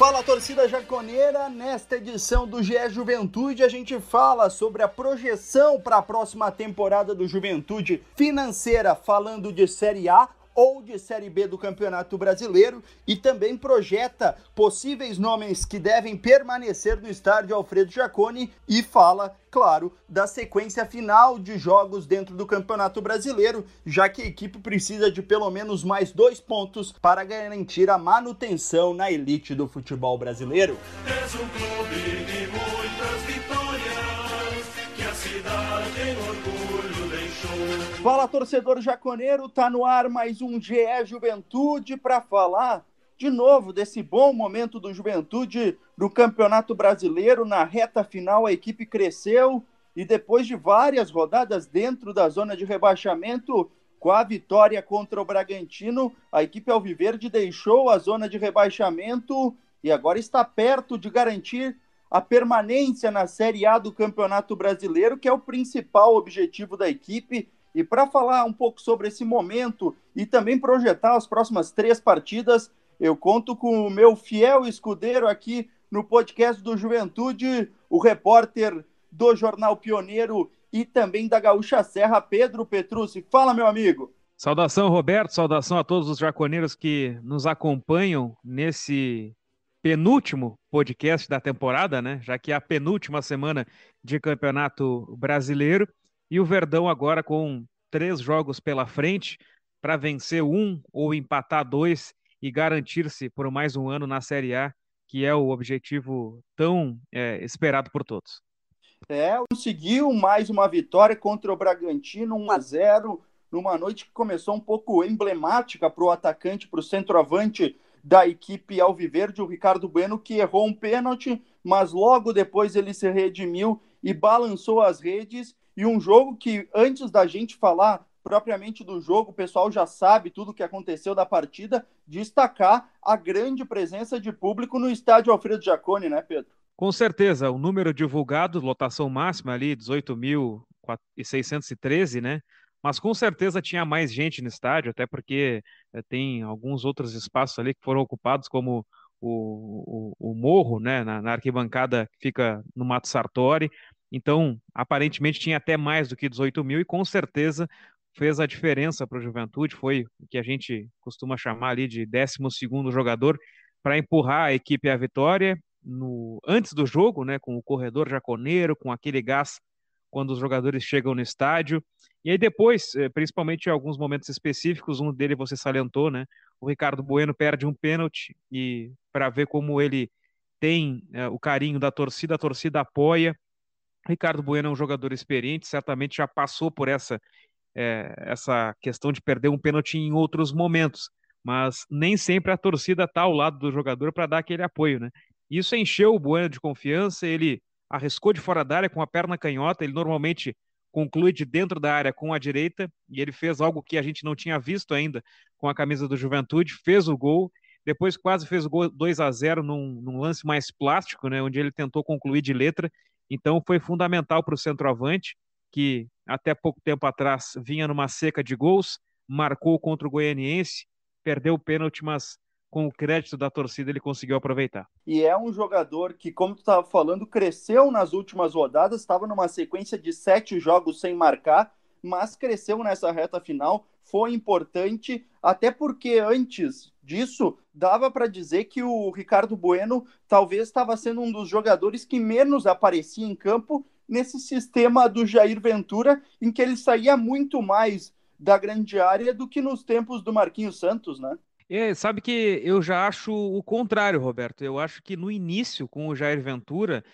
Fala, torcida jaconeira! Nesta edição do GE Juventude, a gente fala sobre a projeção para a próxima temporada do Juventude financeira, falando de Série A ou de Série B do Campeonato Brasileiro, e também projeta possíveis nomes que devem permanecer no estádio Alfredo Jaconi e fala, claro, da sequência final de jogos dentro do Campeonato Brasileiro, já que a equipe precisa de pelo menos mais 2 pontos para garantir a manutenção na elite do futebol brasileiro. És um clube de muitas vitórias, que a cidade tem orgulho. Fala, torcedor jaconeiro, tá no ar mais um GE Juventude para falar de novo desse bom momento do Juventude no Campeonato Brasileiro. Na reta final a equipe cresceu e depois de várias rodadas dentro da zona de rebaixamento, com a vitória contra o Bragantino, a equipe alviverde deixou a zona de rebaixamento e agora está perto de garantir a permanência na Série A do Campeonato Brasileiro, que é o principal objetivo da equipe. E para falar um pouco sobre esse momento e também projetar as próximas 3 partidas, eu conto com o meu fiel escudeiro aqui no podcast do Juventude, o repórter do Jornal Pioneiro e também da Gaúcha Serra, Pedro Petrucci. Fala, meu amigo! Saudação, Roberto, saudação a todos os jaconeiros que nos acompanham nesse penúltimo podcast da temporada, né? Já que é a penúltima semana de Campeonato Brasileiro, e o Verdão agora com 3 jogos pela frente para vencer 1 ou empatar 2 e garantir-se por mais um ano na Série A, que é o objetivo tão esperado por todos. Conseguiu mais uma vitória contra o Bragantino, 1-0, numa noite que começou um pouco emblemática para o atacante, para o centroavante da equipe alviverde, o Ricardo Bueno, que errou um pênalti, mas logo depois ele se redimiu e balançou as redes. E um jogo que, antes da gente falar propriamente do jogo, o pessoal já sabe tudo o que aconteceu da partida, destacar a grande presença de público no estádio Alfredo Jaconi, né, Pedro? Com certeza, o número divulgado, lotação máxima ali, 18.613, né? Mas com certeza tinha mais gente no estádio, até porque tem alguns outros espaços ali que foram ocupados, como o morro, né, na arquibancada que fica no Mato Sartori. Então, aparentemente tinha até mais do que 18.000 e com certeza fez a diferença para o Juventude. Foi o que a gente costuma chamar ali de 12º jogador para empurrar a equipe à vitória antes do jogo, né, com o corredor jaconeiro, com aquele gás quando os jogadores chegam no estádio. E aí depois, principalmente em alguns momentos específicos, um dele você salientou, né? O Ricardo Bueno perde um pênalti e para ver como ele tem o carinho da torcida, a torcida apoia. O Ricardo Bueno é um jogador experiente, certamente já passou por essa questão de perder um pênalti em outros momentos, mas nem sempre a torcida está ao lado do jogador para dar aquele apoio, né? Isso encheu o Bueno de confiança, ele arriscou de fora da área com a perna canhota, ele normalmente conclui de dentro da área com a direita, e ele fez algo que a gente não tinha visto ainda com a camisa do Juventude, fez o gol, depois quase fez o gol 2-0 num lance mais plástico, né, onde ele tentou concluir de letra. Então foi fundamental para o centroavante, que até pouco tempo atrás vinha numa seca de gols, marcou contra o Goianiense, perdeu o pênalti, mas com o crédito da torcida ele conseguiu aproveitar. E é um jogador que, como tu estava falando, cresceu nas últimas rodadas, estava numa sequência de 7 jogos sem marcar, mas cresceu nessa reta final, foi importante, até porque antes disso dava para dizer que o Ricardo Bueno talvez estava sendo um dos jogadores que menos aparecia em campo nesse sistema do Jair Ventura, em que ele saía muito mais da grande área do que nos tempos do Marquinhos Santos, né? Sabe que eu já acho o contrário, Roberto. Eu acho que no início, com o Jair Ventura,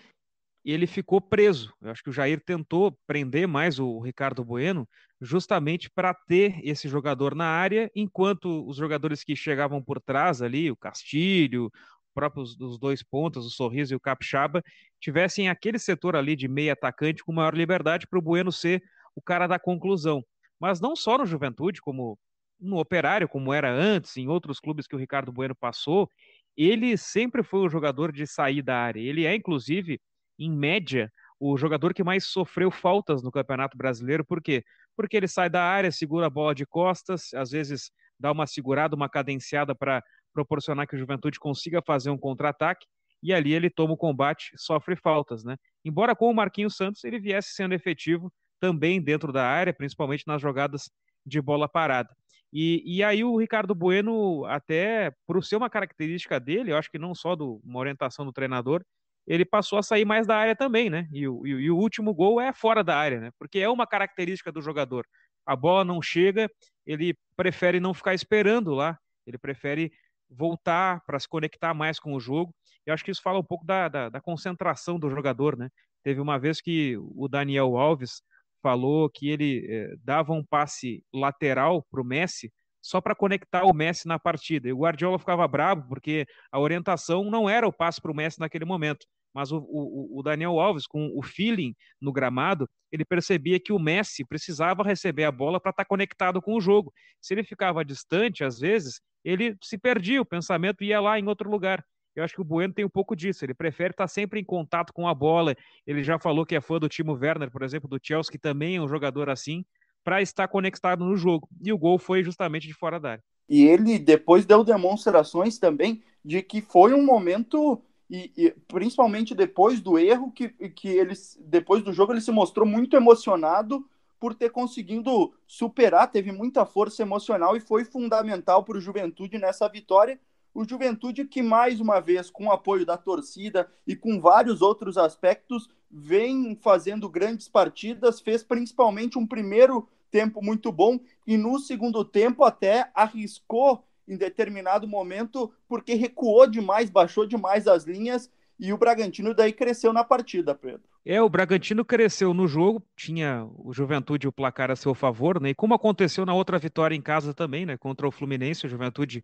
ele ficou preso. Eu acho que o Jair tentou prender mais o Ricardo Bueno justamente para ter esse jogador na área, enquanto os jogadores que chegavam por trás ali, o Castilho, próprios dos 2 pontas, o Sorriso e o Capixaba, tivessem aquele setor ali de meio atacante com maior liberdade para o Bueno ser o cara da conclusão. Mas não só no Juventude, como no Operário, como era antes, em outros clubes que o Ricardo Bueno passou, ele sempre foi um jogador de sair da área. Ele é, inclusive, em média, o jogador que mais sofreu faltas no Campeonato Brasileiro. Por quê? Porque ele sai da área, segura a bola de costas, às vezes dá uma segurada, uma cadenciada para proporcionar que o Juventude consiga fazer um contra-ataque, e ali ele toma o combate, sofre faltas, né? Embora com o Marquinhos Santos ele viesse sendo efetivo também dentro da área, principalmente nas jogadas de bola parada. E aí o Ricardo Bueno, até por ser uma característica dele, eu acho que não só uma orientação do treinador, ele passou a sair mais da área também, né? E o último gol é fora da área, né? Porque é uma característica do jogador. A bola não chega, ele prefere não ficar esperando lá, ele prefere voltar para se conectar mais com o jogo. Eu acho que isso fala um pouco da concentração do jogador, né? Teve uma vez que o Daniel Alves falou que ele dava um passe lateral para o Messi só para conectar o Messi na partida. E o Guardiola ficava bravo porque a orientação não era o passe para o Messi naquele momento. Mas o Daniel Alves, com o feeling no gramado, ele percebia que o Messi precisava receber a bola para estar conectado com o jogo. Se ele ficava distante, às vezes, ele se perdia, o pensamento ia lá em outro lugar. Eu acho que o Bueno tem um pouco disso, ele prefere estar sempre em contato com a bola. Ele já falou que é fã do Timo Werner, por exemplo, do Chelsea, que também é um jogador assim, para estar conectado no jogo. E o gol foi justamente de fora da área. E ele depois deu demonstrações também de que foi um momento, e principalmente depois do erro, que ele, depois do jogo ele se mostrou muito emocionado por ter conseguido superar, teve muita força emocional e foi fundamental para o Juventude nessa vitória. O Juventude que, mais uma vez, com o apoio da torcida e com vários outros aspectos, vem fazendo grandes partidas, fez principalmente um primeiro tempo muito bom e no segundo tempo até arriscou em determinado momento porque recuou demais, baixou demais as linhas e o Bragantino daí cresceu na partida, Pedro. O Bragantino cresceu no jogo, tinha o Juventude o placar a seu favor, né? E como aconteceu na outra vitória em casa também, né? Contra o Fluminense, o Juventude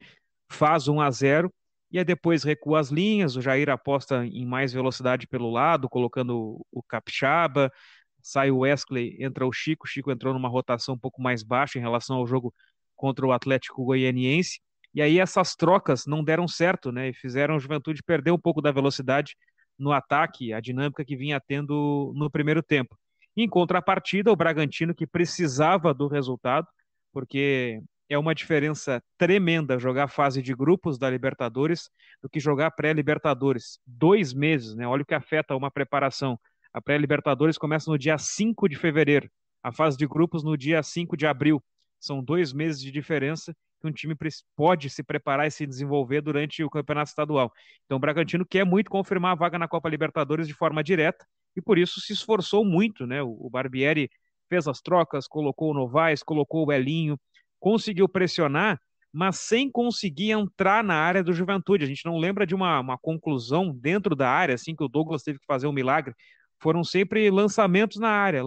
faz 1-0 e aí depois recua as linhas, o Jair aposta em mais velocidade pelo lado, colocando o Capixaba, sai o Wesley, entra o Chico entrou numa rotação um pouco mais baixa em relação ao jogo contra o Atlético Goianiense, e aí essas trocas não deram certo, né, e fizeram a Juventude perder um pouco da velocidade no ataque, a dinâmica que vinha tendo no primeiro tempo. Em contrapartida, o Bragantino, que precisava do resultado, porque é uma diferença tremenda jogar fase de grupos da Libertadores do que jogar pré-Libertadores. 2 meses, né? Olha o que afeta uma preparação. A pré-Libertadores começa no dia 5 de fevereiro. A fase de grupos no dia 5 de abril. São 2 meses de diferença que um time pode se preparar e se desenvolver durante o campeonato estadual. Então o Bragantino quer muito confirmar a vaga na Copa Libertadores de forma direta e por isso se esforçou muito, né? O Barbieri fez as trocas, colocou o Novaes, colocou o Elinho, conseguiu pressionar, mas sem conseguir entrar na área do Juventude. A gente não lembra de uma conclusão dentro da área, assim que o Douglas teve que fazer um milagre. Foram sempre lançamentos na área.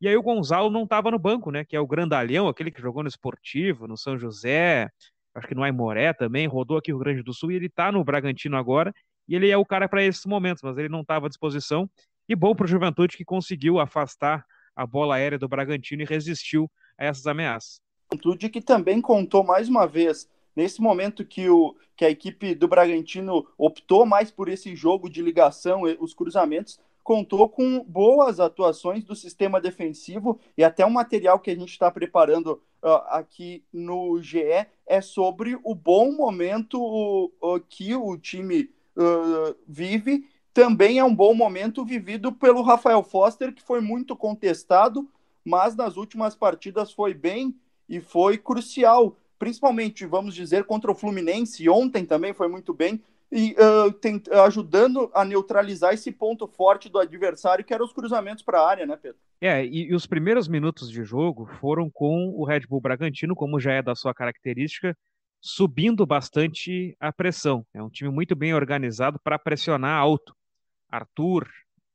E aí o Gonzalo não estava no banco, né? Que é o grandalhão, aquele que jogou no Esportivo, no São José, acho que no Aimoré também, rodou aqui o Rio Grande do Sul, e ele está no Bragantino agora, e ele é o cara para esses momentos, mas ele não estava à disposição. E bom para o Juventude, que conseguiu afastar a bola aérea do Bragantino e resistiu a essas ameaças. Juventude que também contou mais uma vez, nesse momento que a equipe do Bragantino optou mais por esse jogo de ligação, os cruzamentos, contou com boas atuações do sistema defensivo e até um material que a gente está preparando aqui no GE é sobre o bom momento que o time vive. Também é um bom momento vivido pelo Rafael Foster, que foi muito contestado, mas nas últimas partidas foi bem e foi crucial, principalmente, vamos dizer, contra o Fluminense, ontem também foi muito bem, e ajudando a neutralizar esse ponto forte do adversário, que eram os cruzamentos para a área, né, Pedro? E os primeiros minutos de jogo foram com o Red Bull Bragantino, como já é da sua característica, subindo bastante a pressão. É um time muito bem organizado para pressionar alto. Arthur,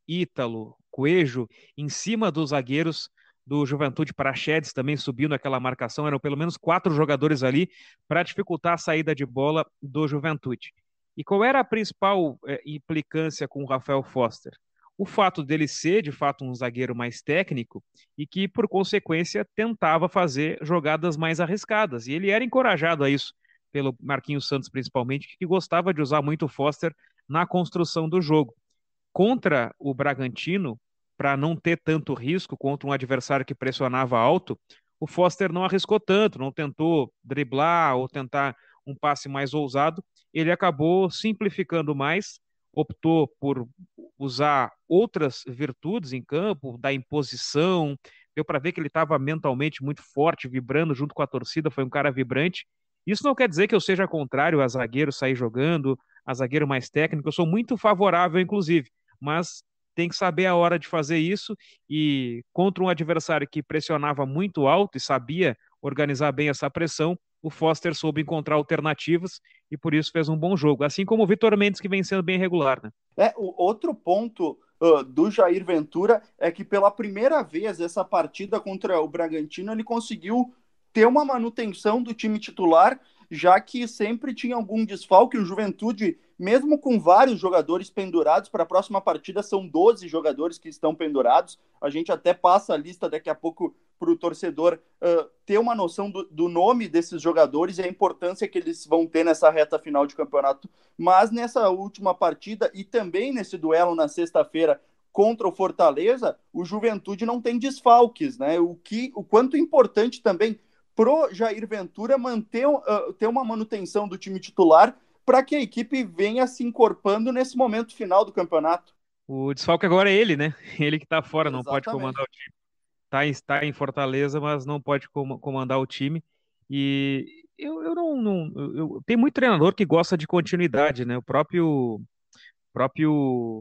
Ítalo, Coelho, em cima dos zagueiros do Juventude, Praxedes também subindo aquela marcação, eram pelo menos 4 jogadores ali para dificultar a saída de bola do Juventude. E qual era a principal implicância com o Rafael Foster? O fato dele ser, de fato, um zagueiro mais técnico e que, por consequência, tentava fazer jogadas mais arriscadas. E ele era encorajado a isso pelo Marquinhos Santos, principalmente, que gostava de usar muito o Foster na construção do jogo. Contra o Bragantino, para não ter tanto risco contra um adversário que pressionava alto, o Foster não arriscou tanto, não tentou driblar ou tentar um passe mais ousado. Ele acabou simplificando mais, optou por usar outras virtudes em campo, da imposição. Deu para ver que ele estava mentalmente muito forte, vibrando junto com a torcida, foi um cara vibrante. Isso não quer dizer que eu seja contrário a zagueiro sair jogando, a zagueiro mais técnico, eu sou muito favorável, inclusive, mas tem que saber a hora de fazer isso, e contra um adversário que pressionava muito alto e sabia organizar bem essa pressão, o Foster soube encontrar alternativas e por isso fez um bom jogo, assim como o Vitor Mendes, que vem sendo bem regular, né? O outro ponto do Jair Ventura é que pela primeira vez essa partida contra o Bragantino ele conseguiu ter uma manutenção do time titular, já que sempre tinha algum desfalque. O Juventude, mesmo com vários jogadores pendurados, para a próxima partida são 12 jogadores que estão pendurados. A gente até passa a lista daqui a pouco para o torcedor ter uma noção do nome desses jogadores e a importância que eles vão ter nessa reta final de campeonato. Mas nessa última partida e também nesse duelo na sexta-feira contra o Fortaleza, o Juventude não tem desfalques, né? O quanto importante também pro Jair Ventura ter uma manutenção do time titular para que a equipe venha se encorpando nesse momento final do campeonato. O desfalque agora é ele, né? Ele que está fora, não Exatamente. Pode comandar o time. Está em Fortaleza, mas não pode comandar o time. E tem muito treinador que gosta de continuidade, né? O próprio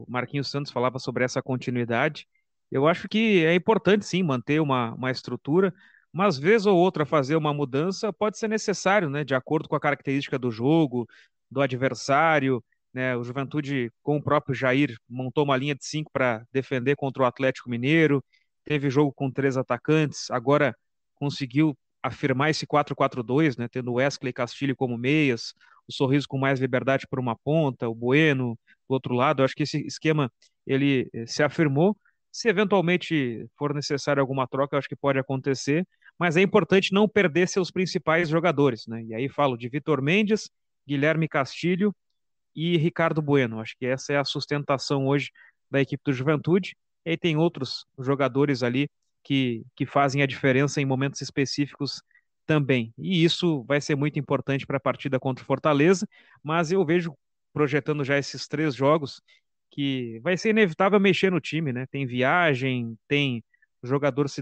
Marquinhos Santos falava sobre essa continuidade. Eu acho que é importante, sim, manter uma estrutura, mas vez ou outra fazer uma mudança pode ser necessário, né? De acordo com a característica do jogo, do adversário, né? O Juventude, com o próprio Jair, montou uma linha de 5 para defender contra o Atlético Mineiro. Teve jogo com 3 atacantes, agora conseguiu afirmar esse 4-4-2, né, tendo Wesley e Castilho como meias, o Sorriso com mais liberdade por uma ponta, o Bueno do outro lado. Eu acho que esse esquema ele se afirmou. Se eventualmente for necessário alguma troca, eu acho que pode acontecer, mas é importante não perder seus principais jogadores, né? E aí falo de Vitor Mendes, Guilherme Castilho e Ricardo Bueno. Acho que essa é a sustentação hoje da equipe do Juventude. E aí tem outros jogadores ali que fazem a diferença em momentos específicos também. E isso vai ser muito importante para a partida contra o Fortaleza, mas eu vejo, projetando já esses 3 jogos, que vai ser inevitável mexer no time, né? Tem viagem, tem jogador se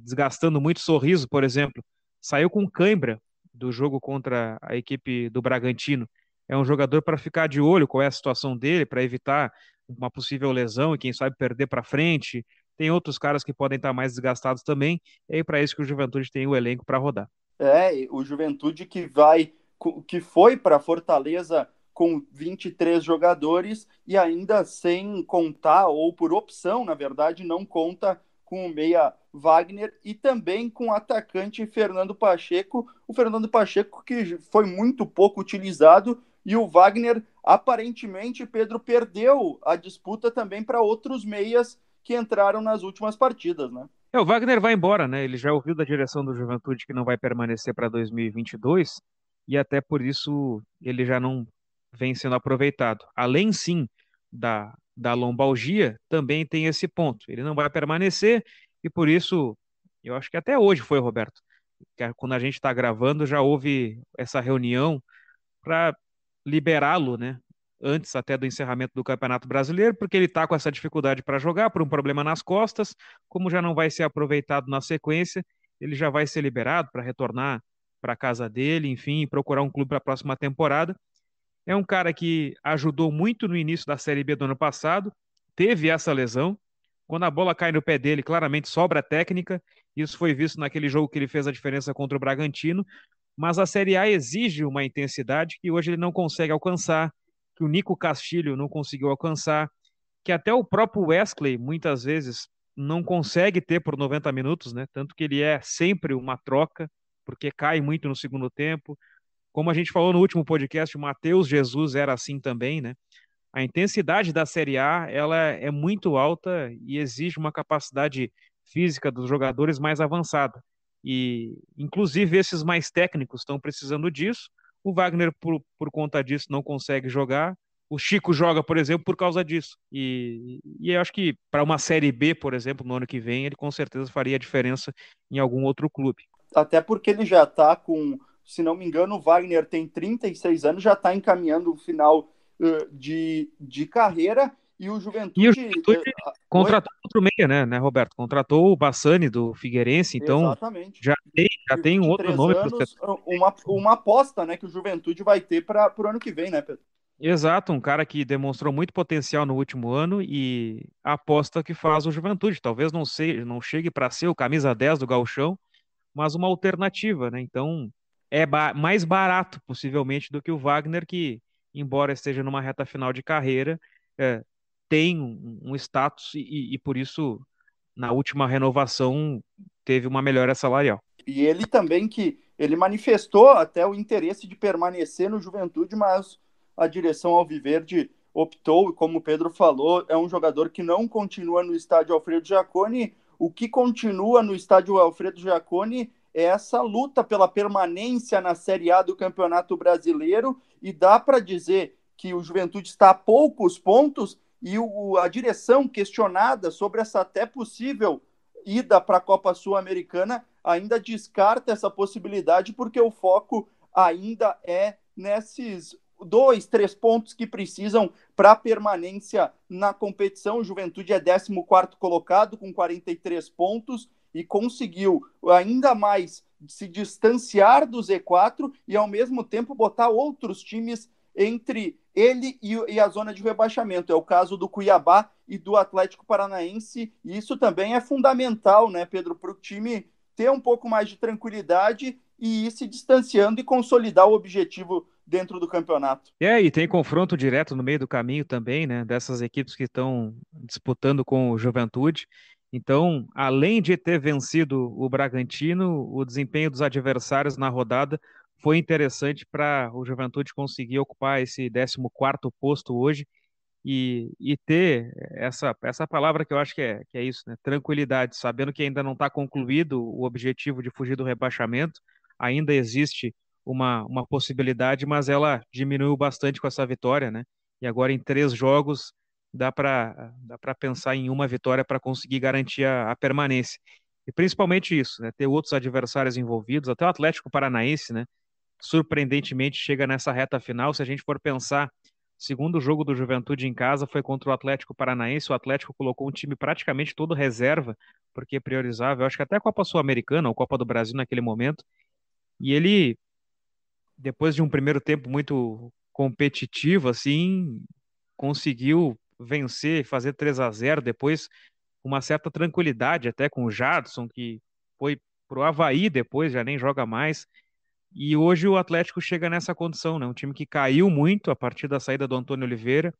desgastando muito. Sorriso, por exemplo, saiu com cãibra do jogo contra a equipe do Bragantino. É um jogador para ficar de olho qual é a situação dele, para evitar uma possível lesão e quem sabe perder para frente. Tem outros caras que podem estar mais desgastados também, e é para isso que o Juventude tem o elenco para rodar. O Juventude que foi para Fortaleza com 23 jogadores e ainda sem contar, ou por opção, na verdade, não conta com o meia Wagner e também com o atacante Fernando Pacheco. O Fernando Pacheco que foi muito pouco utilizado, e o Wagner, aparentemente, Pedro, perdeu a disputa também para outros meias que entraram nas últimas partidas, né? O Wagner vai embora, né? Ele já ouviu da direção do Juventude que não vai permanecer para 2022 e até por isso ele já não vem sendo aproveitado. Além, sim, da lombalgia, também tem esse ponto. Ele não vai permanecer e por isso, eu acho que até hoje foi, Roberto, quando a gente está gravando, já houve essa reunião para liberá-lo, né, antes até do encerramento do Campeonato Brasileiro, porque ele está com essa dificuldade para jogar, por um problema nas costas. Como já não vai ser aproveitado na sequência, ele já vai ser liberado para retornar para a casa dele, enfim, procurar um clube para a próxima temporada. É um cara que ajudou muito no início da Série B do ano passado, teve essa lesão, quando a bola cai no pé dele, claramente sobra técnica. Isso foi visto naquele jogo que ele fez a diferença contra o Bragantino, mas a Série A exige uma intensidade que hoje ele não consegue alcançar, que o Nico Castilho não conseguiu alcançar, que até o próprio Wesley, muitas vezes, não consegue ter por 90 minutos, né? Tanto que ele é sempre uma troca, porque cai muito no segundo tempo. Como a gente falou no último podcast, o Matheus Jesus era assim também, né? A intensidade da Série A ela é muito alta e exige uma capacidade física dos jogadores mais avançada. E, inclusive, esses mais técnicos estão precisando disso. O Wagner, por conta disso, não consegue jogar. O Chico joga, por exemplo, por causa disso. E eu acho que para uma Série B, por exemplo, no ano que vem, ele com certeza faria a diferença em algum outro clube. Até porque ele já está com, se não me engano, o Wagner tem 36 anos, já está encaminhando o final de carreira. E o Juventude... E o Juventude contratou outro meia, né, Roberto? Contratou o Bassani do Figueirense, então exatamente. já tem um outro nome. Anos, uma aposta, né, que o Juventude vai ter para o ano que vem, né, Pedro? Exato, um cara que demonstrou muito potencial no último ano e a aposta que faz o Juventude. Talvez não chegue para ser o camisa 10 do Gauchão, mas uma alternativa, né? Então é mais barato, possivelmente, do que o Wagner, que, embora esteja numa reta final de carreira, tem um status e por isso, na última renovação, teve uma melhora salarial. E ele também que ele manifestou até o interesse de permanecer no Juventude, mas a direção alviverde optou, e como o Pedro falou, é um jogador que não continua no estádio Alfredo Jaconi. O que continua no estádio Alfredo Jaconi é essa luta pela permanência na Série A do Campeonato Brasileiro, e dá para dizer que o Juventude está a poucos pontos, e a direção questionada sobre essa até possível ida para a Copa Sul-Americana ainda descarta essa possibilidade, porque o foco ainda é nesses 2, 3 pontos que precisam para a permanência na competição. O Juventude é 14º colocado com 43 pontos e conseguiu ainda mais se distanciar do Z4 e ao mesmo tempo botar outros times entre ele e a zona de rebaixamento. É o caso do Cuiabá e do Atlético Paranaense, e isso também é fundamental, né, Pedro, para o time ter um pouco mais de tranquilidade e ir se distanciando e consolidar o objetivo dentro do campeonato. E tem confronto direto no meio do caminho também, né, dessas equipes que estão disputando com o Juventude. Então, além de ter vencido o Bragantino, o desempenho dos adversários na rodada foi interessante para o Juventude conseguir ocupar esse 14º posto hoje e ter essa palavra que eu acho que é isso, né? Tranquilidade, sabendo que ainda não está concluído o objetivo de fugir do rebaixamento. Ainda existe uma possibilidade, mas ela diminuiu bastante com essa vitória, né? E agora em 3 jogos dá para pensar em uma vitória para conseguir garantir a permanência. E principalmente isso, né? Ter outros adversários envolvidos, até o Atlético Paranaense, né? Surpreendentemente chega nessa reta final. Se a gente for pensar, o segundo jogo do Juventude em casa foi contra o Atlético Paranaense. O Atlético colocou um time praticamente todo reserva, porque priorizava, eu acho que até a Copa Sul-Americana ou Copa do Brasil naquele momento. E ele, depois de um primeiro tempo muito competitivo, assim, conseguiu vencer, fazer 3-0, depois uma certa tranquilidade até com o Jadson, que foi pro Avaí depois, já nem joga mais. E hoje o Atlético chega nessa condição, né? Um time que caiu muito a partir da saída do Antônio Oliveira.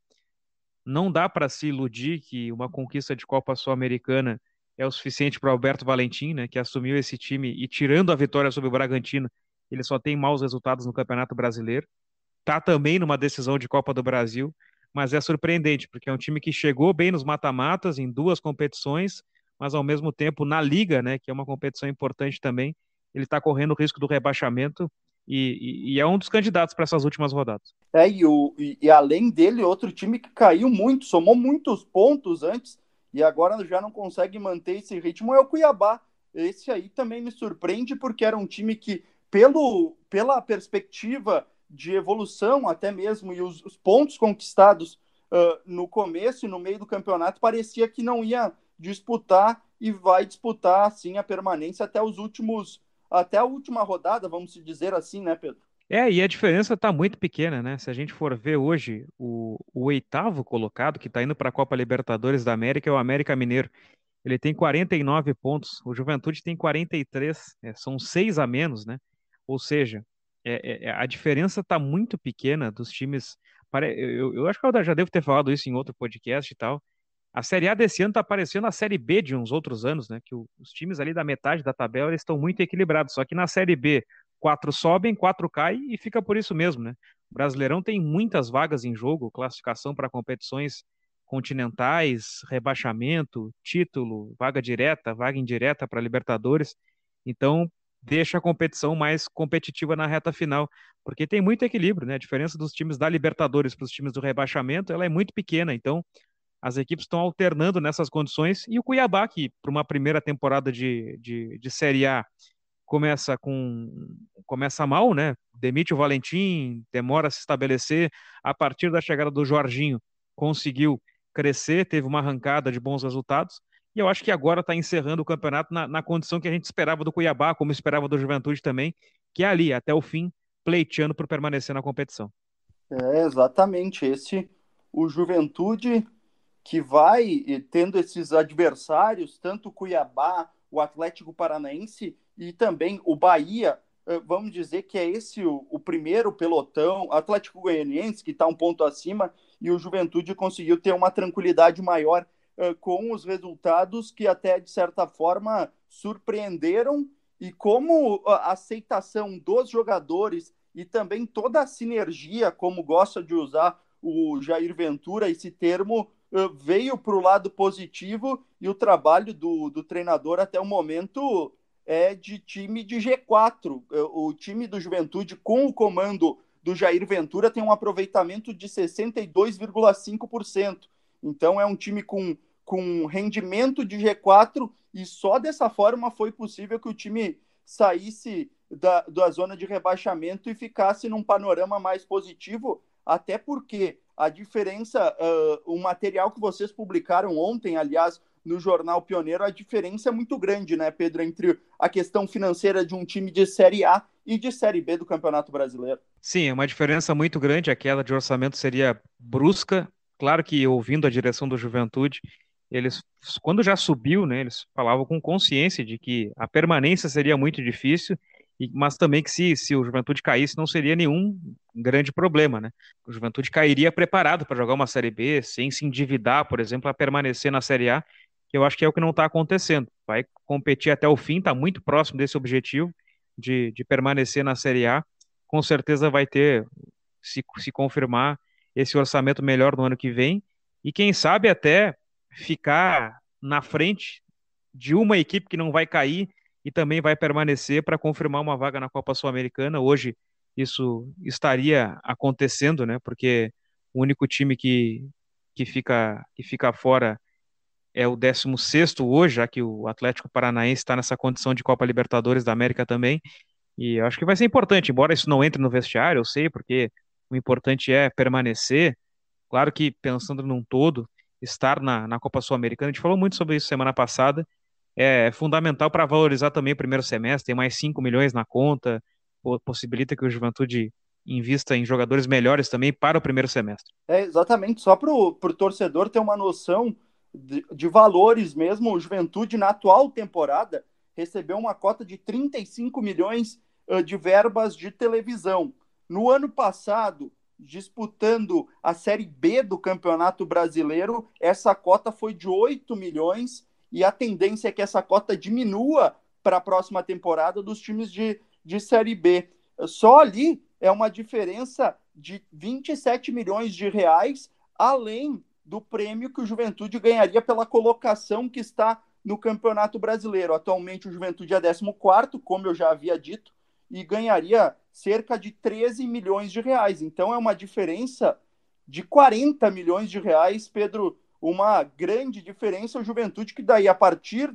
Não dá para se iludir que uma conquista de Copa Sul-Americana é o suficiente para Alberto Valentim, né? Que assumiu esse time e, tirando a vitória sobre o Bragantino, ele só tem maus resultados no Campeonato Brasileiro. Tá também numa decisão de Copa do Brasil, mas é surpreendente, porque é um time que chegou bem nos mata-matas em 2 competições, mas ao mesmo tempo na Liga, né? Que é uma competição importante também, ele está correndo o risco do rebaixamento e é um dos candidatos para essas últimas rodadas. E além dele, outro time que caiu muito, somou muitos pontos antes e agora já não consegue manter esse ritmo é o Cuiabá. Esse aí também me surpreende, porque era um time que, pela perspectiva de evolução até mesmo, e os pontos conquistados no começo e no meio do campeonato, parecia que não ia disputar, e vai disputar, assim, a permanência até a última rodada, vamos dizer assim, né, Pedro? E a diferença está muito pequena, né? Se a gente for ver hoje, o 8º colocado, que está indo para a Copa Libertadores da América, é o América Mineiro. Ele tem 49 pontos, o Juventude tem 43, são 6 a menos, né? Ou seja, a diferença está muito pequena dos times. Eu acho que eu já devo ter falado isso em outro podcast e tal. A Série A desse ano está parecendo a Série B de uns outros anos, né? Que os times ali da metade da tabela estão muito equilibrados. Só que na Série B, 4 sobem, 4 caem e fica por isso mesmo, né? O Brasileirão tem muitas vagas em jogo, classificação para competições continentais, rebaixamento, título, vaga direta, vaga indireta para Libertadores. Então, deixa a competição mais competitiva na reta final, porque tem muito equilíbrio, né? A diferença dos times da Libertadores para os times do rebaixamento, ela é muito pequena, então as equipes estão alternando nessas condições, e o Cuiabá, que para uma primeira temporada de Série A começa mal, né? Demite o Valentim, demora a se estabelecer, a partir da chegada do Jorginho conseguiu crescer, teve uma arrancada de bons resultados, e eu acho que agora está encerrando o campeonato na condição que a gente esperava do Cuiabá, como esperava do Juventude também, que é ali, até o fim, pleiteando para permanecer na competição. É, exatamente, o Juventude que vai tendo esses adversários, tanto o Cuiabá, o Atlético Paranaense e também o Bahia, vamos dizer que é esse o primeiro pelotão, Atlético Goianiense, que está um ponto acima, e o Juventude conseguiu ter uma tranquilidade maior com os resultados que até, de certa forma, surpreenderam, e como a aceitação dos jogadores e também toda a sinergia, como gosta de usar o Jair Ventura, esse termo, veio para o lado positivo, e o trabalho do treinador até o momento é de time de G4. O time do Juventude, com o comando do Jair Ventura, tem um aproveitamento de 62,5%. Então é um time com rendimento de G4, e só dessa forma foi possível que o time saísse da zona de rebaixamento e ficasse num panorama mais positivo, até porque a diferença, o material que vocês publicaram ontem, aliás, no Jornal Pioneiro, a diferença é muito grande, né, Pedro, entre a questão financeira de um time de Série A e de Série B do Campeonato Brasileiro. Sim, é uma diferença muito grande, a queda de orçamento seria brusca. Claro que, ouvindo a direção do Juventude, eles, quando já subiu, né, eles falavam com consciência de que a permanência seria muito difícil, mas também que se o Juventude caísse não seria nenhum grande problema, né? O Juventude cairia preparado para jogar uma Série B, sem se endividar, por exemplo, a permanecer na Série A, que eu acho que é o que não está acontecendo. Vai competir até o fim, está muito próximo desse objetivo de permanecer na Série A. Com certeza vai ter, se confirmar, esse orçamento melhor no ano que vem, e quem sabe até ficar na frente de uma equipe que não vai cair e também vai permanecer para confirmar uma vaga na Copa Sul-Americana. Hoje isso estaria acontecendo, né? Porque o único time que fica fora é o 16º hoje, já que o Atlético Paranaense está nessa condição de Copa Libertadores da América também, e eu acho que vai ser importante, embora isso não entre no vestiário, eu sei, porque o importante é permanecer. Claro que, pensando num todo, estar na Copa Sul-Americana, a gente falou muito sobre isso semana passada, é fundamental para valorizar também o primeiro semestre, tem mais 5 milhões na conta, possibilita que o Juventude invista em jogadores melhores também para o primeiro semestre. É, exatamente, só para o torcedor ter uma noção de valores mesmo, o Juventude na atual temporada recebeu uma cota de 35 milhões de verbas de televisão. No ano passado, disputando a Série B do Campeonato Brasileiro, essa cota foi de 8 milhões, e a tendência é que essa cota diminua para a próxima temporada dos times de Série B. Só ali é uma diferença de 27 milhões de reais, além do prêmio que o Juventude ganharia pela colocação que está no Campeonato Brasileiro. Atualmente o Juventude é 14º, como eu já havia dito, e ganharia cerca de 13 milhões de reais. Então é uma diferença de 40 milhões de reais, Pedro, uma grande diferença. O Juventude, que daí, a partir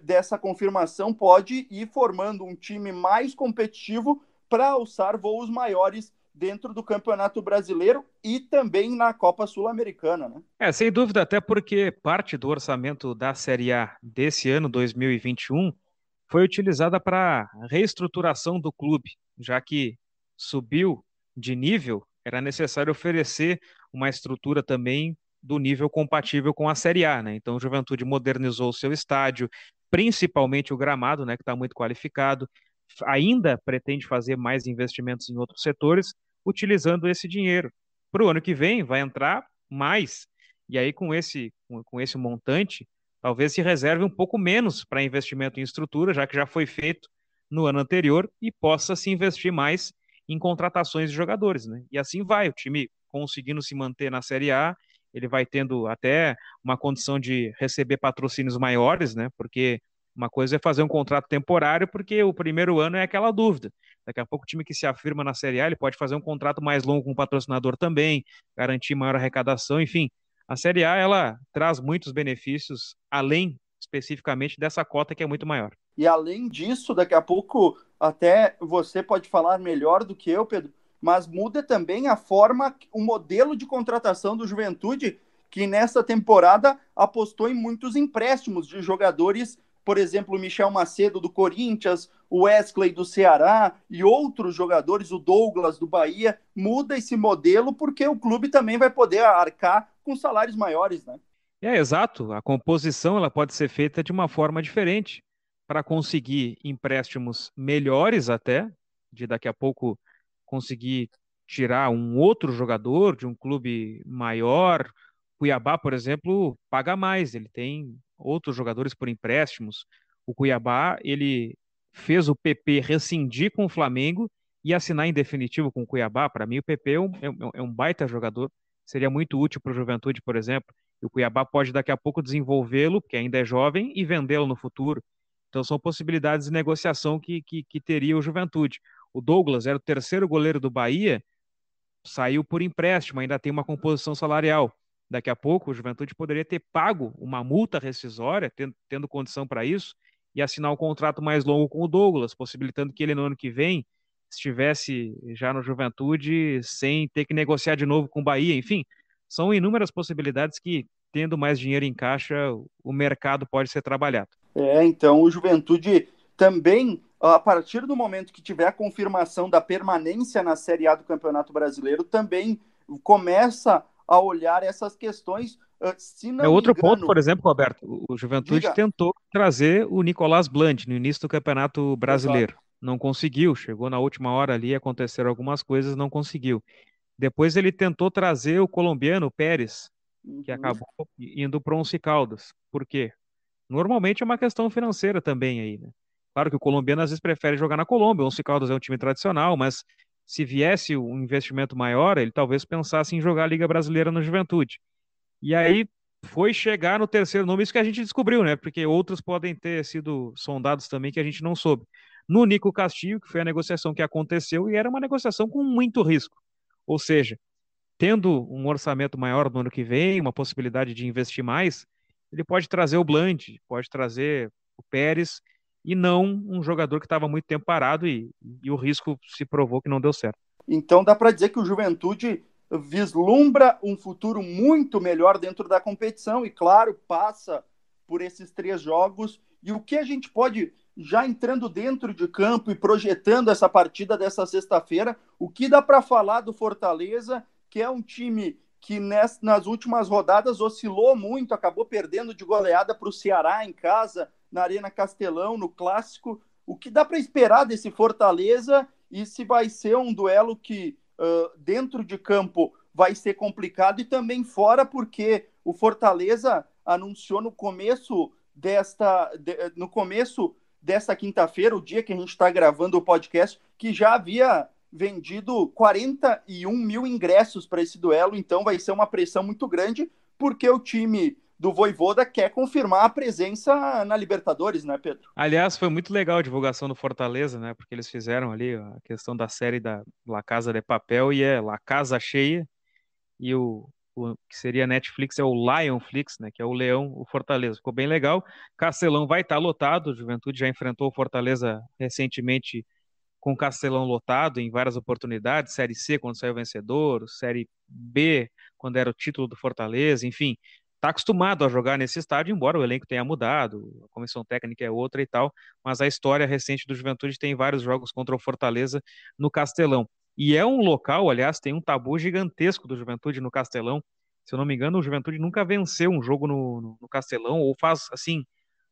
dessa confirmação, pode ir formando um time mais competitivo para alçar voos maiores dentro do Campeonato Brasileiro e também na Copa Sul-Americana, né? É, sem dúvida, até porque parte do orçamento da Série A desse ano, 2021, foi utilizada para reestruturação do clube, já que subiu de nível, era necessário oferecer uma estrutura também do nível compatível com a Série A, né? Então o Juventude modernizou o seu estádio, principalmente o gramado, né, que está muito qualificado, ainda pretende fazer mais investimentos em outros setores, utilizando esse dinheiro. Para o ano que vem vai entrar mais, e aí com esse montante, talvez se reserve um pouco menos para investimento em estrutura, já que já foi feito no ano anterior, e possa se investir mais em contratações de jogadores, né? E assim vai, o time conseguindo se manter na Série A, ele vai tendo até uma condição de receber patrocínios maiores, né? Porque Uma coisa é fazer um contrato temporário, porque o primeiro ano é aquela dúvida. Daqui a pouco o time que se afirma na Série A, ele pode fazer um contrato mais longo com o patrocinador também, garantir maior arrecadação, enfim. A Série A, ela traz muitos benefícios, além, especificamente, dessa cota que é muito maior. E além disso, daqui a pouco, até você pode falar melhor do que eu, Pedro, mas muda também a forma, o modelo de contratação do Juventude, que nessa temporada apostou em muitos empréstimos de jogadores, por exemplo, o Michel Macedo do Corinthians, o Wesley do Ceará e outros jogadores, o Douglas do Bahia. Muda esse modelo porque o clube também vai poder arcar com salários maiores, né? É, exato. A composição ela pode ser feita de uma forma diferente para conseguir empréstimos melhores até, de daqui a pouco conseguir tirar um outro jogador de um clube maior. Cuiabá, por exemplo, paga mais, ele tem outros jogadores por empréstimos. O Cuiabá, ele fez o PP rescindir com o Flamengo e assinar em definitivo com o Cuiabá. Para mim, o PP é um baita jogador, seria muito útil para o Juventude, por exemplo, e o Cuiabá pode daqui a pouco desenvolvê-lo, porque ainda é jovem, e vendê-lo no futuro. Então são possibilidades de negociação que teria o Juventude. O Douglas era o terceiro goleiro do Bahia, saiu por empréstimo, ainda tem uma composição salarial. Daqui a pouco o Juventude poderia ter pago uma multa rescisória, tendo condição para isso, e assinar um contrato mais longo com o Douglas, possibilitando que ele no ano que vem estivesse já no Juventude sem ter que negociar de novo com o Bahia. Enfim, são inúmeras possibilidades que, tendo mais dinheiro em caixa, o mercado pode ser trabalhado. Então o Juventude também, a partir do momento que tiver a confirmação da permanência na Série A do Campeonato Brasileiro, também começa a olhar essas questões. Se não é outro engano... ponto, por exemplo, Roberto, o Juventude tentou trazer o Nicolás Bland no início do Campeonato Brasileiro. Exato. Não conseguiu, chegou na última hora ali, aconteceram algumas coisas, não conseguiu. Depois ele tentou trazer o colombiano, o Pérez, que acabou indo para o Once Caldas. Por quê? Normalmente é uma questão financeira também aí, né? Claro que o colombiano às vezes prefere jogar na Colômbia, o Once Caldas é um time tradicional, mas se viesse um investimento maior, ele talvez pensasse em jogar a Liga Brasileira no Juventude. E aí foi chegar no terceiro nome, isso que a gente descobriu, né? Porque outros podem ter sido sondados também que a gente não soube. No Nico Castilho, que foi a negociação que aconteceu, e era uma negociação com muito risco. Ou seja, tendo um orçamento maior no ano que vem, uma possibilidade de investir mais, ele pode trazer o Bland, pode trazer o Pérez, e não um jogador que estava muito tempo parado e o risco se provou que não deu certo. Então dá para dizer que o Juventude vislumbra um futuro muito melhor dentro da competição e, claro, passa por esses 3 jogos. E o que a gente pode, já entrando dentro de campo e projetando essa partida dessa sexta-feira, o que dá para falar do Fortaleza, que é um time que nas últimas rodadas oscilou muito, acabou perdendo de goleada para o Ceará em casa, na Arena Castelão, no Clássico. O que dá para esperar desse Fortaleza e se vai ser um duelo que dentro de campo vai ser complicado e também fora, porque o Fortaleza anunciou no começo desta quinta-feira, o dia que a gente está gravando o podcast, que já havia vendido 41 mil ingressos para esse duelo, então vai ser uma pressão muito grande, porque o time do Voivoda quer confirmar a presença na Libertadores, né, Pedro? Aliás, foi muito legal a divulgação do Fortaleza, né, porque eles fizeram ali a questão da série da La Casa de Papel, e é La Casa Cheia, e o que seria Netflix é o Lionflix, né, que é o Leão, o Fortaleza. Ficou bem legal. Castelão vai estar lotado, o Juventude já enfrentou o Fortaleza recentemente com o Castelão lotado em várias oportunidades, Série C quando saiu vencedor, Série B quando era o título do Fortaleza, enfim... Está acostumado a jogar nesse estádio, embora o elenco tenha mudado, a comissão técnica é outra e tal, mas a história recente do Juventude tem vários jogos contra o Fortaleza no Castelão. E é um local, aliás, tem um tabu gigantesco do Juventude no Castelão. Se eu não me engano, o Juventude nunca venceu um jogo no Castelão, ou faz, assim,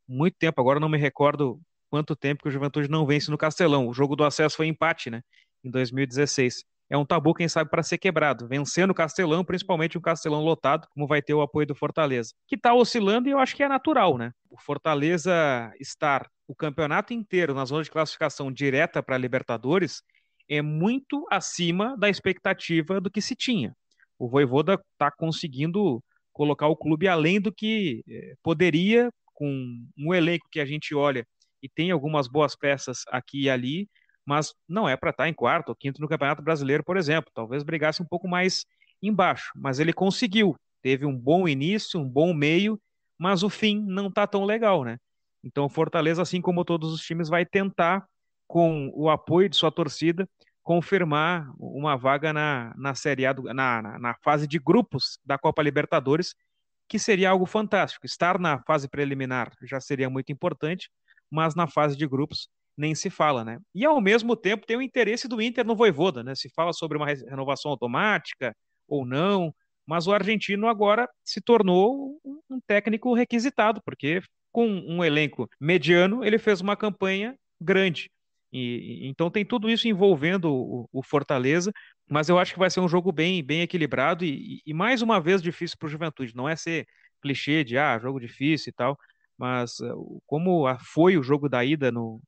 muito tempo. Agora não me recordo quanto tempo que o Juventude não vence no Castelão. O jogo do acesso foi empate, né, em 2016. É um tabu, quem sabe, para ser quebrado. Vencendo o Castelão, principalmente um Castelão lotado, como vai ter o apoio do Fortaleza, que está oscilando e eu acho que é natural, né? O Fortaleza estar o campeonato inteiro na zona de classificação direta para a Libertadores é muito acima da expectativa do que se tinha. O Voivoda está conseguindo colocar o clube além do que poderia com um elenco que a gente olha e tem algumas boas peças aqui e ali, mas não é para estar em quarto ou quinto no Campeonato Brasileiro, por exemplo. Talvez brigasse um pouco mais embaixo, mas ele conseguiu. Teve um bom início, um bom meio, mas o fim não está tão legal, né? Então o Fortaleza, assim como todos os times, vai tentar, com o apoio de sua torcida, confirmar uma vaga na Série A, na fase de grupos da Copa Libertadores, que seria algo fantástico. Estar na fase preliminar já seria muito importante, mas na fase de grupos nem se fala, né? E ao mesmo tempo tem o interesse do Inter no Voivoda, né? Se fala sobre uma renovação automática ou não, mas o argentino agora se tornou um técnico requisitado, porque com um elenco mediano ele fez uma campanha grande. Então tem tudo isso envolvendo o Fortaleza, mas eu acho que vai ser um jogo bem equilibrado e mais uma vez difícil para o Juventude. Não é ser clichê de jogo difícil e tal, mas como foi o jogo da ida no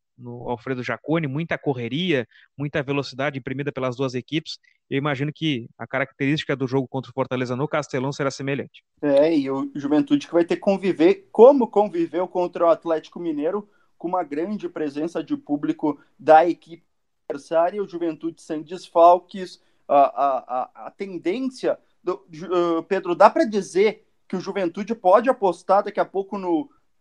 Alfredo Jaconi, muita correria, muita velocidade imprimida pelas duas equipes, eu imagino que a característica do jogo contra o Fortaleza no Castelão será semelhante. E o Juventude que vai ter que conviver, como conviveu contra o Atlético Mineiro, com uma grande presença de público da equipe adversária, o Juventude sem desfalques, a tendência, Pedro, dá para dizer que o Juventude pode apostar daqui a pouco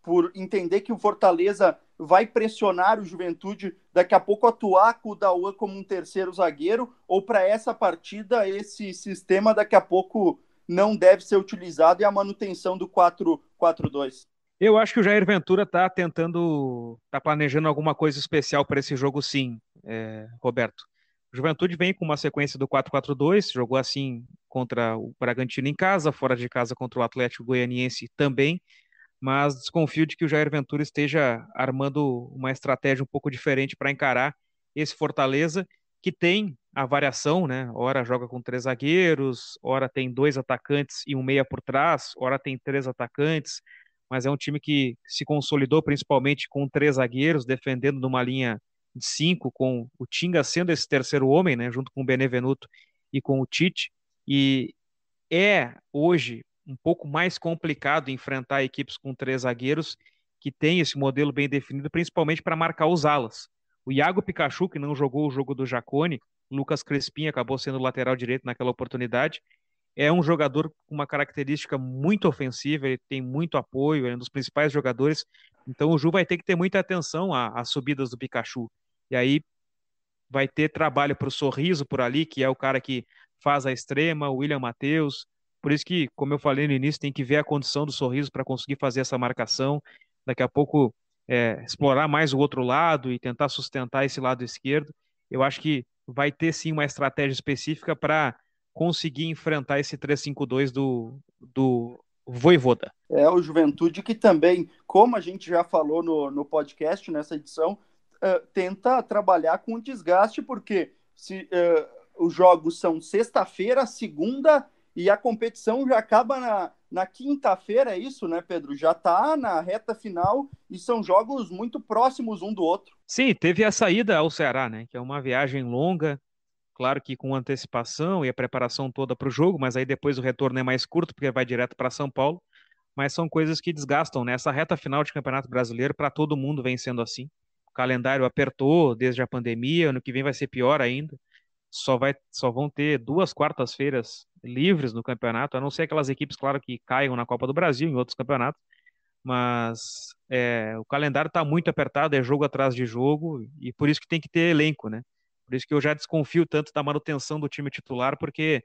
por entender que o Fortaleza vai pressionar o Juventude, daqui a pouco atuar com o Dauan como um terceiro zagueiro, ou para essa partida esse sistema daqui a pouco não deve ser utilizado e a manutenção do 4-4-2? Eu acho que o Jair Ventura está planejando alguma coisa especial para esse jogo, sim, Roberto. Juventude vem com uma sequência do 4-4-2, jogou assim contra o Bragantino em casa, fora de casa contra o Atlético Goianiense também, mas desconfio de que o Jair Ventura esteja armando uma estratégia um pouco diferente para encarar esse Fortaleza, que tem a variação, né? Ora joga com 3 zagueiros, ora tem 2 atacantes e um meia por trás, ora tem 3 atacantes... mas é um time que se consolidou principalmente com 3 zagueiros, defendendo numa linha de 5, com o Tinga sendo esse terceiro homem, né, junto com o Benevenuto e com o Tite, e é hoje um pouco mais complicado enfrentar equipes com 3 zagueiros que tem esse modelo bem definido, principalmente para marcar os alas. O Iago Pikachu, que não jogou o jogo do Jaconi, Lucas Crespim acabou sendo lateral direito naquela oportunidade, é um jogador com uma característica muito ofensiva, ele tem muito apoio, é um dos principais jogadores, então o Ju vai ter que ter muita atenção às subidas do Pikachu, e aí vai ter trabalho para o Sorriso por ali, que é o cara que faz a extrema, o William Matheus, por isso que, como eu falei no início, tem que ver a condição do Sorriso para conseguir fazer essa marcação, daqui a pouco explorar mais o outro lado e tentar sustentar esse lado esquerdo. Eu acho que vai ter sim uma estratégia específica para conseguir enfrentar esse 3-5-2 do Voivoda. O Juventude que também, como a gente já falou no podcast, nessa edição, tenta trabalhar com desgaste, porque os jogos são sexta-feira, segunda, e a competição já acaba na quinta-feira, é isso, né, Pedro? Já está na reta final e são jogos muito próximos um do outro. Sim, teve a saída ao Ceará, né, que é uma viagem longa, claro que com antecipação e a preparação toda para o jogo, mas aí depois o retorno é mais curto, porque vai direto para São Paulo, mas são coisas que desgastam, né? Essa reta final de Campeonato Brasileiro, para todo mundo vem sendo assim. O calendário apertou desde a pandemia, ano que vem vai ser pior ainda, só vão ter 2 quartas-feiras livres no campeonato, a não ser aquelas equipes, claro, que caiam na Copa do Brasil, em outros campeonatos, mas o calendário está muito apertado, é jogo atrás de jogo, e por isso que tem que ter elenco, né? Por isso que eu já desconfio tanto da manutenção do time titular, porque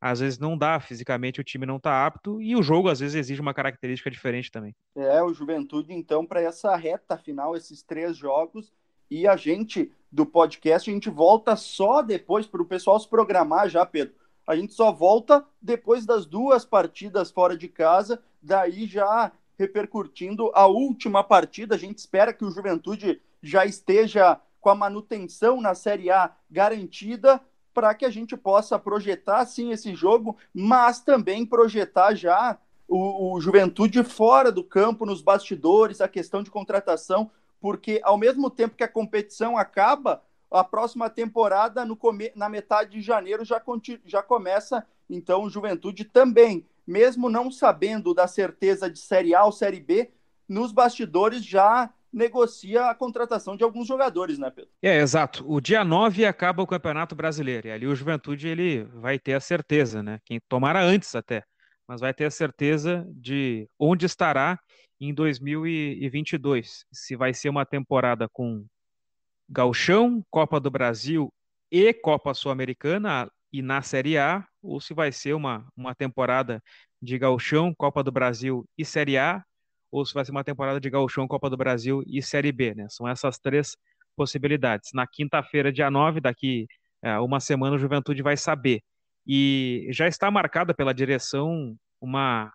às vezes não dá, fisicamente o time não está apto e o jogo às vezes exige uma característica diferente também. O Juventude então para essa reta final, esses 3 jogos, e a gente do podcast, a gente volta só depois, para o pessoal se programar já, Pedro, a gente só volta depois das 2 partidas fora de casa, daí já repercutindo a última partida. A gente espera que o Juventude já esteja com a manutenção na Série A garantida, para que a gente possa projetar sim esse jogo, mas também projetar já o Juventude fora do campo, nos bastidores, a questão de contratação, porque ao mesmo tempo que a competição acaba, a próxima temporada na metade de janeiro já começa, então o Juventude também, mesmo não sabendo da certeza de Série A ou Série B, nos bastidores já negocia a contratação de alguns jogadores, né, Pedro? É, exato. O dia 9 acaba o Campeonato Brasileiro, e ali o Juventude ele vai ter a certeza, né? Quem tomara antes até, mas vai ter a certeza de onde estará em 2022. Se vai ser uma temporada com Gauchão, Copa do Brasil e Copa Sul-Americana e na Série A, ou se vai ser uma temporada de Gauchão, Copa do Brasil e Série A, ou se vai ser uma temporada de Gauchão, Copa do Brasil e Série B, né? São essas três possibilidades. Na quinta-feira, dia 9, daqui uma semana, o Juventude vai saber. E já está marcada pela direção uma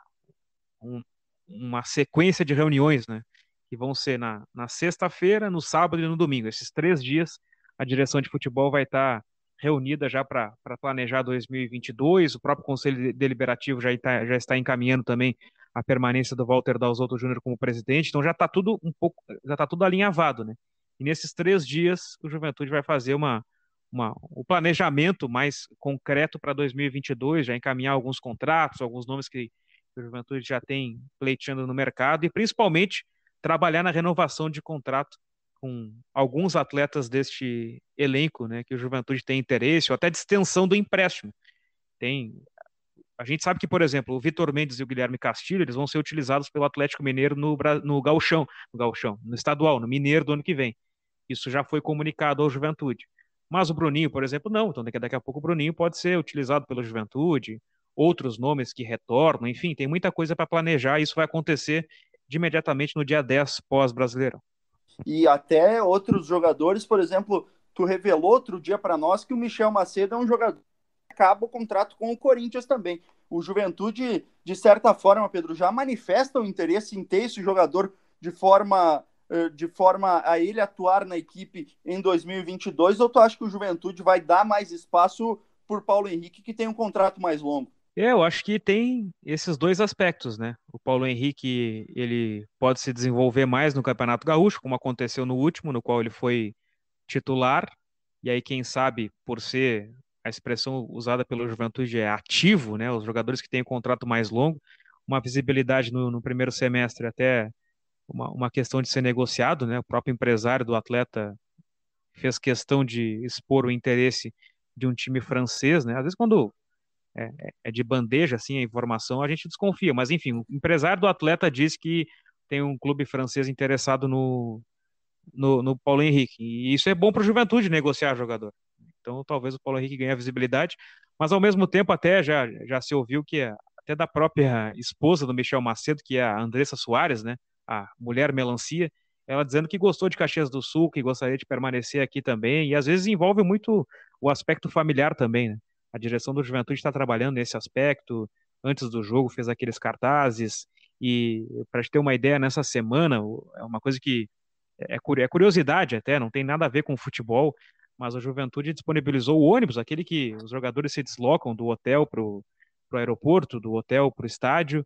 sequência de reuniões, né? Que vão ser na sexta-feira, no sábado e no domingo. Esses 3 dias, a direção de futebol vai estar reunida já para planejar 2022. O próprio Conselho Deliberativo já está encaminhando também a permanência do Walter Dalzotto Júnior como presidente. Então já está tudo tudo alinhavado, né? E nesses 3 dias o Juventude vai fazer o planejamento mais concreto para 2022, já encaminhar alguns contratos, alguns nomes que o Juventude já tem pleiteando no mercado e principalmente trabalhar na renovação de contrato com alguns atletas deste elenco, né, que o Juventude tem interesse, ou até de extensão do empréstimo. A gente sabe que, por exemplo, o Vitor Mendes e o Guilherme Castilho, eles vão ser utilizados pelo Atlético Mineiro no Gauchão, no estadual, no Mineiro do ano que vem. Isso já foi comunicado ao Juventude. Mas o Bruninho, por exemplo, não. Então daqui a pouco o Bruninho pode ser utilizado pelo Juventude, outros nomes que retornam, enfim, tem muita coisa para planejar. Isso vai acontecer de imediatamente no dia 10 pós-Brasileirão. E até outros jogadores, por exemplo, tu revelou outro dia para nós que o Michel Macedo é um jogador acaba o contrato com o Corinthians também. O Juventude, de certa forma, Pedro, já manifesta o interesse em ter esse jogador de forma a ele atuar na equipe em 2022, ou tu acha que o Juventude vai dar mais espaço por Paulo Henrique, que tem um contrato mais longo? Eu acho que tem esses dois aspectos, né? O Paulo Henrique, ele pode se desenvolver mais no Campeonato Gaúcho, como aconteceu no último, no qual ele foi titular, e aí quem sabe, por ser... A expressão usada pela Juventude é ativo, né? Os jogadores que têm um contrato mais longo, uma visibilidade no primeiro semestre, até uma questão de ser negociado, né? O próprio empresário do atleta fez questão de expor o interesse de um time francês, né? Às vezes quando é de bandeja assim, a informação, a gente desconfia, mas enfim, o empresário do atleta diz que tem um clube francês interessado no Paulo Henrique, e isso é bom para a Juventude negociar jogador. Então talvez o Paulo Henrique ganhe a visibilidade, mas ao mesmo tempo até já se ouviu que até da própria esposa do Michel Macedo, que é a Andressa Soares, né, a mulher melancia, ela dizendo que gostou de Caxias do Sul, que gostaria de permanecer aqui também, e às vezes envolve muito o aspecto familiar também, né? A direção do Juventude está trabalhando nesse aspecto, antes do jogo fez aqueles cartazes, e para ter uma ideia, nessa semana, é uma coisa que é curiosidade até, não tem nada a ver com futebol, mas a Juventude disponibilizou o ônibus, aquele que os jogadores se deslocam do hotel para o aeroporto, do hotel para o estádio,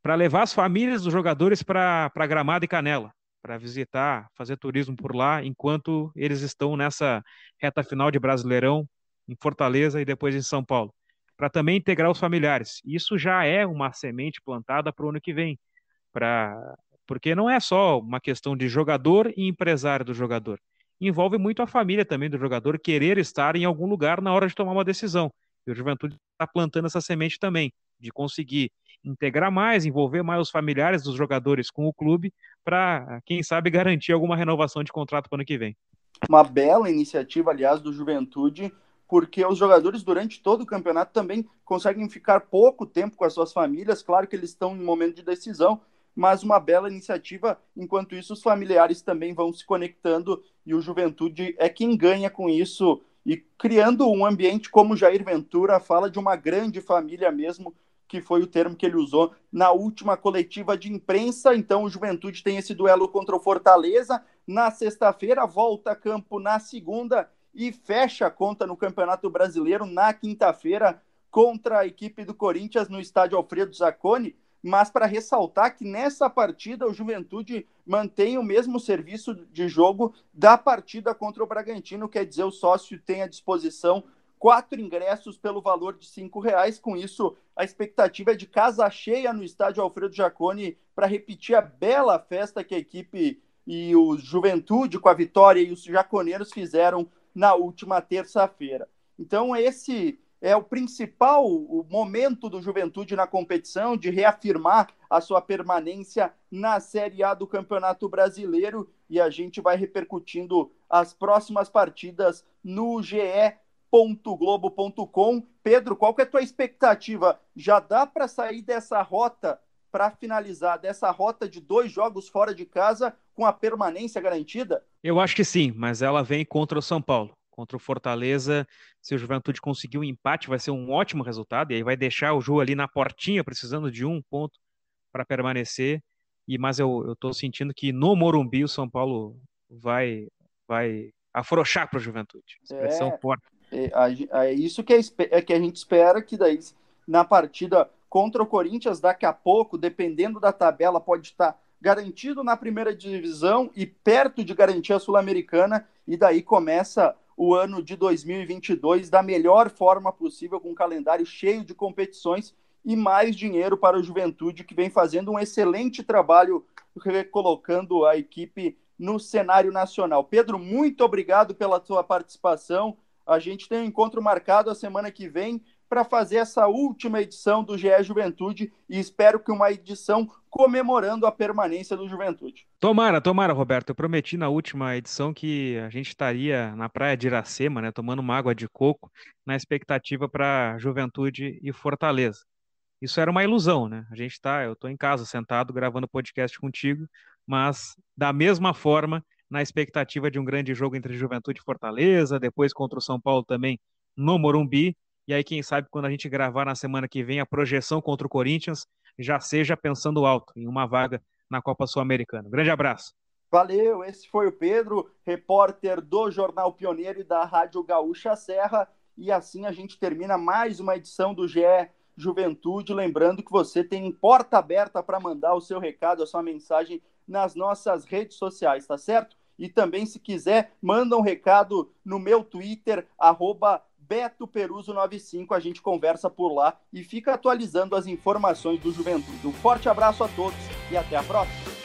para levar as famílias dos jogadores para Gramado e Canela, para visitar, fazer turismo por lá, enquanto eles estão nessa reta final de Brasileirão, em Fortaleza e depois em São Paulo, para também integrar os familiares. Isso já é uma semente plantada para o ano que vem, porque não é só uma questão de jogador e empresário do jogador. Envolve muito a família também do jogador querer estar em algum lugar na hora de tomar uma decisão. E o Juventude está plantando essa semente também, de conseguir integrar mais, envolver mais os familiares dos jogadores com o clube para, quem sabe, garantir alguma renovação de contrato para o ano que vem. Uma bela iniciativa, aliás, do Juventude, porque os jogadores durante todo o campeonato também conseguem ficar pouco tempo com as suas famílias. Claro que eles estão em momento de decisão, mas uma bela iniciativa. Enquanto isso, os familiares também vão se conectando e o Juventude é quem ganha com isso, e criando um ambiente, como Jair Ventura fala, de uma grande família mesmo, que foi o termo que ele usou na última coletiva de imprensa. Então o Juventude tem esse duelo contra o Fortaleza na sexta-feira, volta a campo na segunda e fecha a conta no Campeonato Brasileiro na quinta-feira contra a equipe do Corinthians no estádio Alfredo Jaconi. Mas para ressaltar que nessa partida o Juventude mantém o mesmo serviço de jogo da partida contra o Bragantino, quer dizer, o sócio tem à disposição 4 ingressos pelo valor de R$5. Com isso, a expectativa é de casa cheia no estádio Alfredo Jaconi para repetir a bela festa que a equipe e o Juventude, com a vitória, e os jaconeiros fizeram na última terça-feira. Então esse é o principal momento do Juventude na competição, de reafirmar a sua permanência na Série A do Campeonato Brasileiro, e a gente vai repercutindo as próximas partidas no ge.globo.com. Pedro, qual que é a tua expectativa? Já dá para sair dessa rota, para finalizar, dessa rota de 2 jogos fora de casa com a permanência garantida? Eu acho que sim, mas ela vem contra o São Paulo. Contra o Fortaleza, se o Juventude conseguir um empate, vai ser um ótimo resultado, e aí vai deixar o Ju ali na portinha, precisando de 1 ponto para permanecer. Mas eu estou sentindo que no Morumbi o São Paulo vai afrouxar para o Juventude. Expressão forte. É isso que a gente espera, que daí na partida contra o Corinthians, daqui a pouco, dependendo da tabela, pode estar garantido na primeira divisão e perto de garantir a Sul-Americana, e daí começa o ano de 2022 da melhor forma possível, com um calendário cheio de competições e mais dinheiro para o Juventude, que vem fazendo um excelente trabalho recolocando a equipe no cenário nacional. Pedro, muito obrigado pela sua participação. A gente tem um encontro marcado a semana que vem para fazer essa última edição do GE Juventude, e espero que uma edição comemorando a permanência do Juventude. Tomara, Roberto. Eu prometi na última edição que a gente estaria na praia de Iracema, né, tomando uma água de coco, na expectativa para Juventude e Fortaleza. Isso era uma ilusão, né? Eu estou em casa, sentado, gravando podcast contigo, mas da mesma forma, na expectativa de um grande jogo entre Juventude e Fortaleza, depois contra o São Paulo também no Morumbi. E aí, quem sabe, quando a gente gravar na semana que vem, a projeção contra o Corinthians já seja pensando alto em uma vaga na Copa Sul-Americana. Grande abraço. Valeu, esse foi o Pedro, repórter do Jornal Pioneiro e da Rádio Gaúcha Serra. E assim a gente termina mais uma edição do GE Juventude. Lembrando que você tem porta aberta para mandar o seu recado, a sua mensagem nas nossas redes sociais, tá certo? E também, se quiser, manda um recado no meu Twitter, @BetoPeruso95, a gente conversa por lá e fica atualizando as informações do Juventude. Um forte abraço a todos e até a próxima!